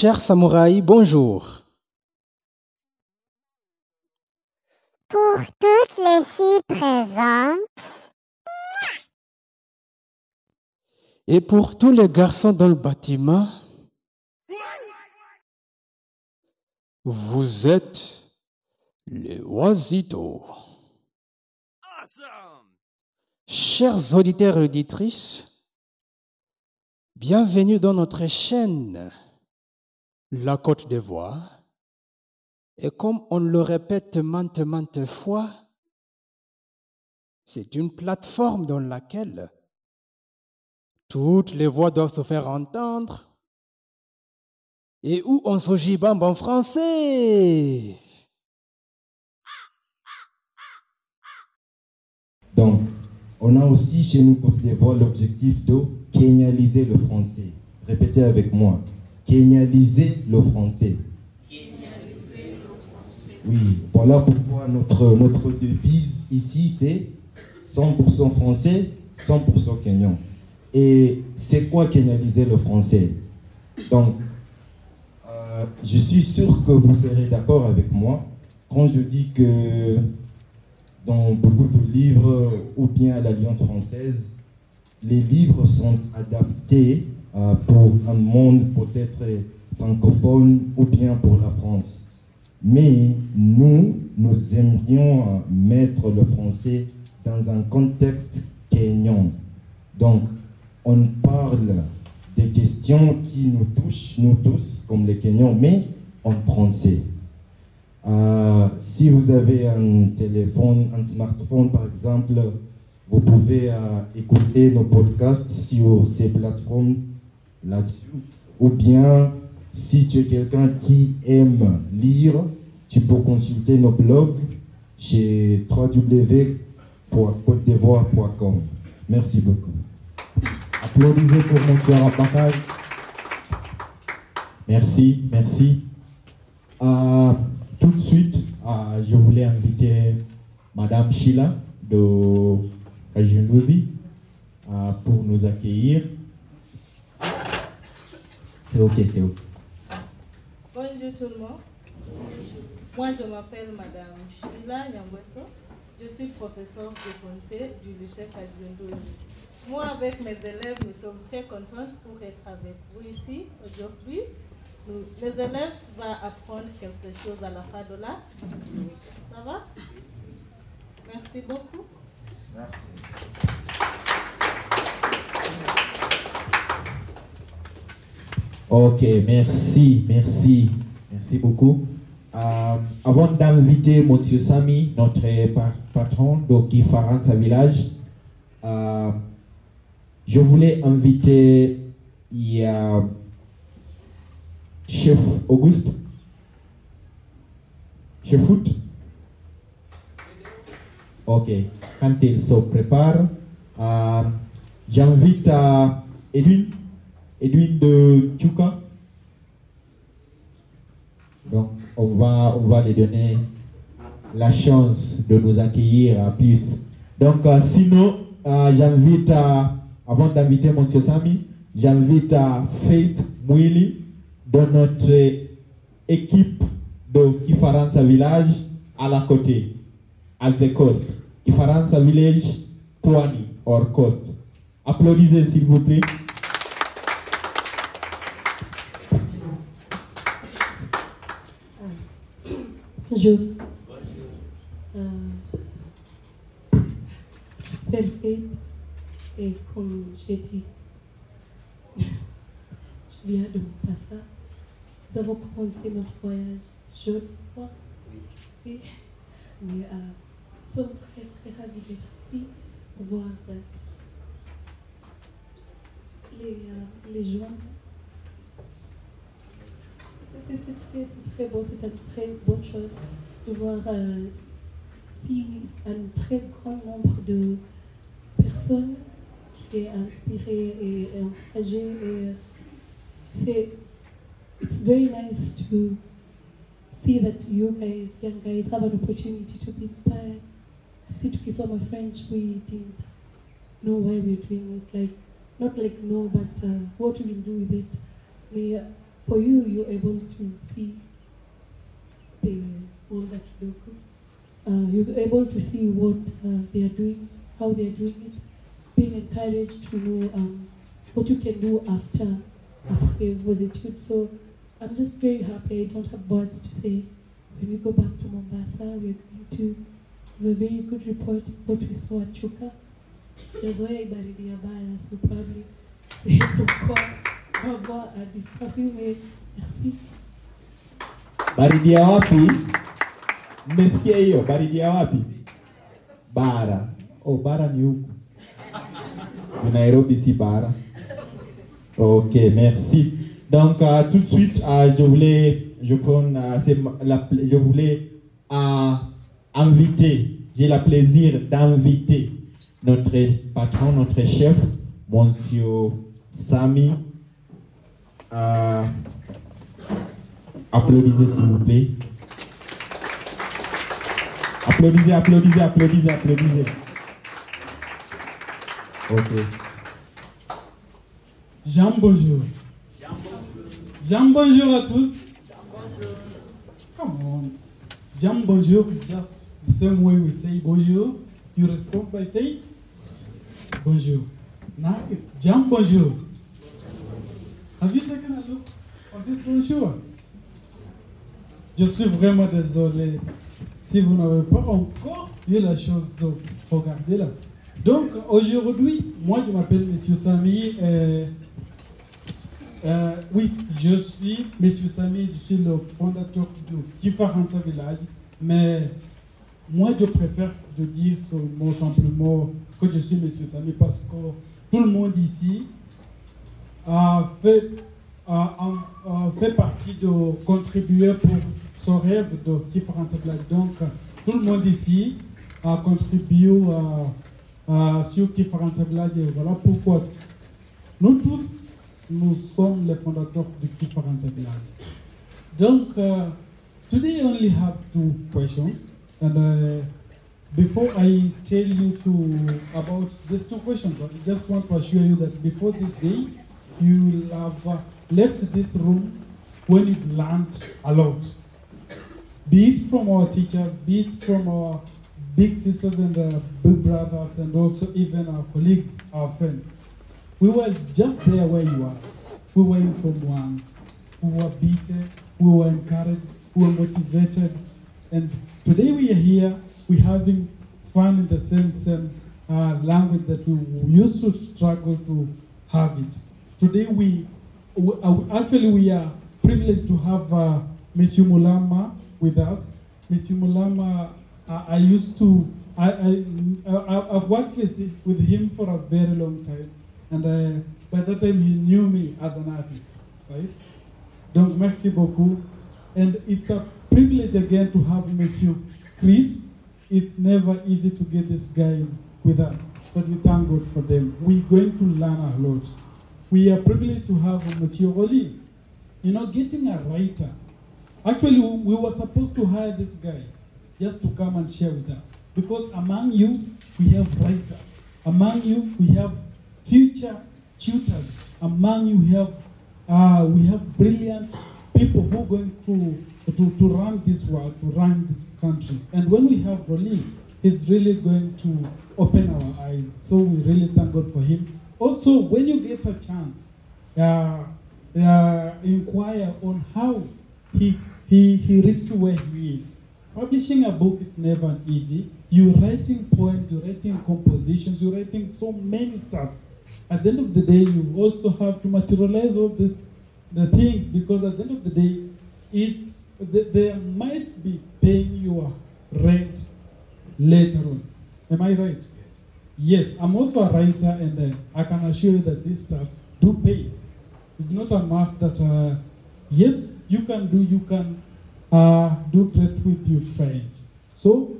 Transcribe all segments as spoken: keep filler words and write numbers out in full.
Chers samouraïs, bonjour. Pour toutes les filles présentes et pour tous les garçons dans le bâtiment, vous êtes les Wasitos. Awesome. Chers auditeurs et auditrices, bienvenue dans notre chaîne La Côte des Voix. Et comme on le répète maintes, maintes fois, c'est une plateforme dans laquelle toutes les voix doivent se faire entendre et où on se gibambe en français. Donc, on a aussi chez nous pour les voix l'objectif de kényaliser le français. Répétez avec moi. Kényaliser le français. Kényaliser le français. Oui, voilà pourquoi notre, notre devise ici, c'est cent pour cent français, cent pour cent kenyan. Et c'est quoi kényaliser le français? Donc, euh, je suis sûr que vous serez d'accord avec moi quand je dis que dans beaucoup de livres, ou bien à l'Alliance française, les livres sont adaptés Euh, pour un monde peut-être francophone ou bien pour la France. Mais nous, nous aimerions euh, mettre le français dans un contexte kenyan. Donc, on parle des questions qui nous touchent, nous tous, comme les Kenyans, mais en français. Euh, si vous avez un téléphone, un smartphone par exemple, vous pouvez euh, écouter nos podcasts sur ces plateformes là-dessus, ou bien si tu es quelqu'un qui aime lire, tu peux consulter nos blogs chez w w w point côte des voix point com. Merci beaucoup. Applaudissez pour mon cœur en partage. Merci, merci. Euh, tout de suite, euh, je voulais inviter Madame Sheila de Genouvi euh, pour nous accueillir. C'est ok, c'est ok. Bonjour tout le monde. Bonjour. Moi, je m'appelle Madame Shila Nyangwesso. Je suis professeure de français du lycée Kazindou. Moi, avec mes élèves, nous sommes très contentes pour être avec vous ici aujourd'hui. Les élèves vont apprendre quelque chose à la fin de là. Ça va? Merci beaucoup. Merci. Ok, merci, merci, merci beaucoup. Euh, avant d'inviter Monsieur Sammy, notre patron de Kifaransa Village, euh, je voulais inviter euh, Chef Auguste, Chef Foot. Ok, quand il se prépare, euh, j'invite euh, Edwin. Edwin de Chuka. Donc, on va, on va lui donner la chance de nous accueillir à plus. Donc, euh, sinon, euh, j'invite, euh, avant d'inviter M. Sammy, j'invite euh, Faith Mwili de notre équipe de Kifaransa Village à la côte, à la côte. Kifaransa Village, Pwani, or Coast. Applaudissez, s'il vous plaît. Bonjour. Euh, je m'appelle Faith et comme j'ai dit, je viens de Moukassa. Nous avons commencé notre voyage jeudi soir. Oui. Et, mais euh, nous sommes très très ravis d'être ici pour voir euh, les, euh, les gens. C'est très, très bon, c'est une très bonne chose de voir euh, si un très grand nombre de personnes qui sont inspirées et engagées. Et, c'est it's very nice to see that you guys, young guys, have an opportunity to be inspired. See, to Kisoma French, we didn't know why we're doing it. Like, not like no, but uh, what we will do with it. We, for you, you're able to see the older Kidogo. Uh, you're able to see what uh, they are doing, how they are doing it, being encouraged to know um, what you can do after after Wasitot. So I'm just very happy. I don't have words to say. When we go back to Mombasa, we're going to have a very good report of what we saw at Chuka. There's way baridi abara, so probably they don't go at this way. Merci. Baridi wapi? Mmesikia hiyo? Baridi wapi? Bara. Oh, bara ni huko. Nairobi si bara. Ok, merci. Donc euh, tout de suite, euh, je voulais, je prends, euh, la, je voulais euh, inviter. J'ai le plaisir d'inviter notre patron, notre chef, Monsieur Sammy. Euh, applaudissez s'il vous plaît. Applaudissez, applaudissez, applaudissez, applaudissez. Ok. Jean, bonjour. Jean, bonjour à tous. Come on. Jean, bonjour is just the same way we say bonjour. You respond by saying bonjour. Now it's Jean, bonjour. Have you taken a look at this bonjour? Je suis vraiment désolé. Si vous n'avez pas encore vu la chose, donc regardez-la. Donc aujourd'hui, moi je m'appelle Monsieur Sammy. Euh, euh, oui, je suis Monsieur Sammy, je suis le fondateur de Kifaransa Village. Mais moi je préfère de dire ce mot simplement que je suis Monsieur Sammy parce que tout le monde ici a fait, a, a, a fait partie de contribuer pour son rêve de Kifaranse Vlad. Donc tout le monde ici a contribué à. Euh, sur Kifaranse Vlad, et voilà pourquoi nous tous, nous sommes les fondateurs de Kifaranse Vlad. Donc, uh, today I only have two questions, and uh, before I tell you to, about these two questions, I just want to assure you that before this day, you will have uh, left this room when you've learned a lot, be it from our teachers, be it from our big sisters and uh, big brothers, and also even our colleagues, our friends. We were just there where you are. We were in Form One. We were beaten, we were encouraged, we were motivated. And today we are here, we're having fun in the same sense, uh, language that we used to struggle to have it. Today we, we actually we are privileged to have uh, Monsieur Mulama with us. Monsieur Mulama, I used to, I, I, I, I've worked with, with him for a very long time, and uh, by that time he knew me as an artist, right? Donc, merci beaucoup. And it's a privilege again to have Monsieur Chris. It's never easy to get these guys with us, but we thank God for them. We're going to learn a lot. We are privileged to have Monsieur Roli. You know, getting a writer. Actually, we were supposed to hire this guy just to come and share with us. Because among you, we have writers. Among you, we have future tutors. Among you, we have, uh, we have brilliant people who are going to, to, to run this world, to run this country. And when we have Roli, he's really going to open our eyes. So we really thank God for him. Also, when you get a chance, uh, uh, inquire on how he, he, he reached to where he is. Publishing a book is never easy. You're writing poems, you're writing compositions, you're writing so many stuffs. At the end of the day, you also have to materialize all this, the things, because at the end of the day, it's, they might be paying your rent later on. Am I right? Yes. Yes, I'm also a writer, and uh, I can assure you that these stuffs do pay. It's not a must that, uh, yes, you can do, you can Uh, do great with your friends. So,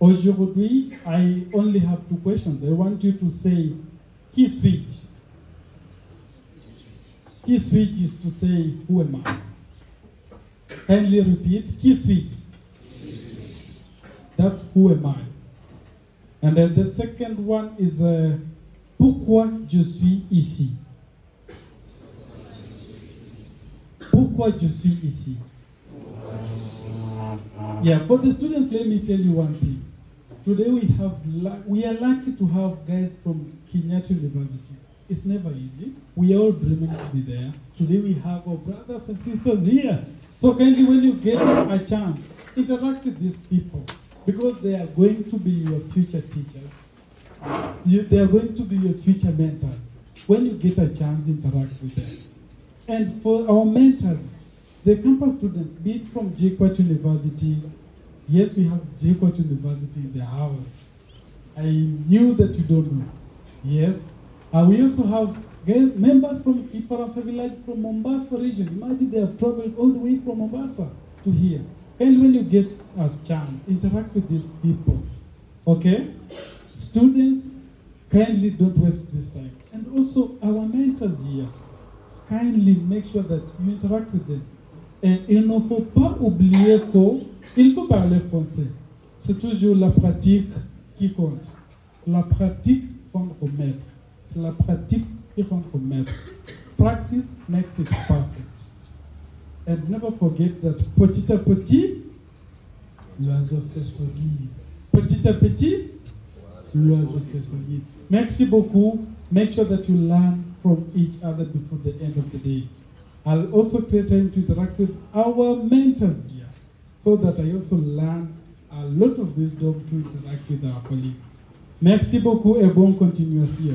aujourd'hui, I only have two questions. I want you to say, qui suis-je? Qui suis-je is to say, who am I? Kindly repeat, qui suis-je? That's who am I. And then the second one is, uh, pourquoi je suis ici? Pourquoi pourquoi je suis ici. Yeah, for the students, let me tell you one thing. Today we have we are lucky to have guys from Kenyatta University. It's never easy. We are all dreaming to be there. Today we have our brothers and sisters here. So kindly, when you get a chance, interact with these people because they are going to be your future teachers. You, they are going to be your future mentors. When you get a chance, interact with them. And for our mentors, the campus students, be it from J C U A T University, yes, we have J C U A T University in the house. I knew that you don't know. Yes. Uh, we also have guys, members from Kifaransa Village from Mombasa region. Imagine they have traveled all the way from Mombasa to here. And when you get a chance, interact with these people. Okay? Students, kindly don't waste this time. And also our mentors here, kindly make sure that you interact with them. Et il ne faut pas oublier qu'il faut parler français. C'est toujours la pratique qui compte. La pratique compte au maître. C'est la pratique qui compte au maître. Practice makes it perfect. And never forget that petit à petit, l'oiseau fait son nid. Petit à petit, l'oiseau fait son nid. Merci beaucoup. Make sure that you learn from each other before the end of the day. I'll also create time to interact with our mentors here so that I also learn a lot of wisdom to interact with our colleagues. Merci beaucoup et bonne continuation.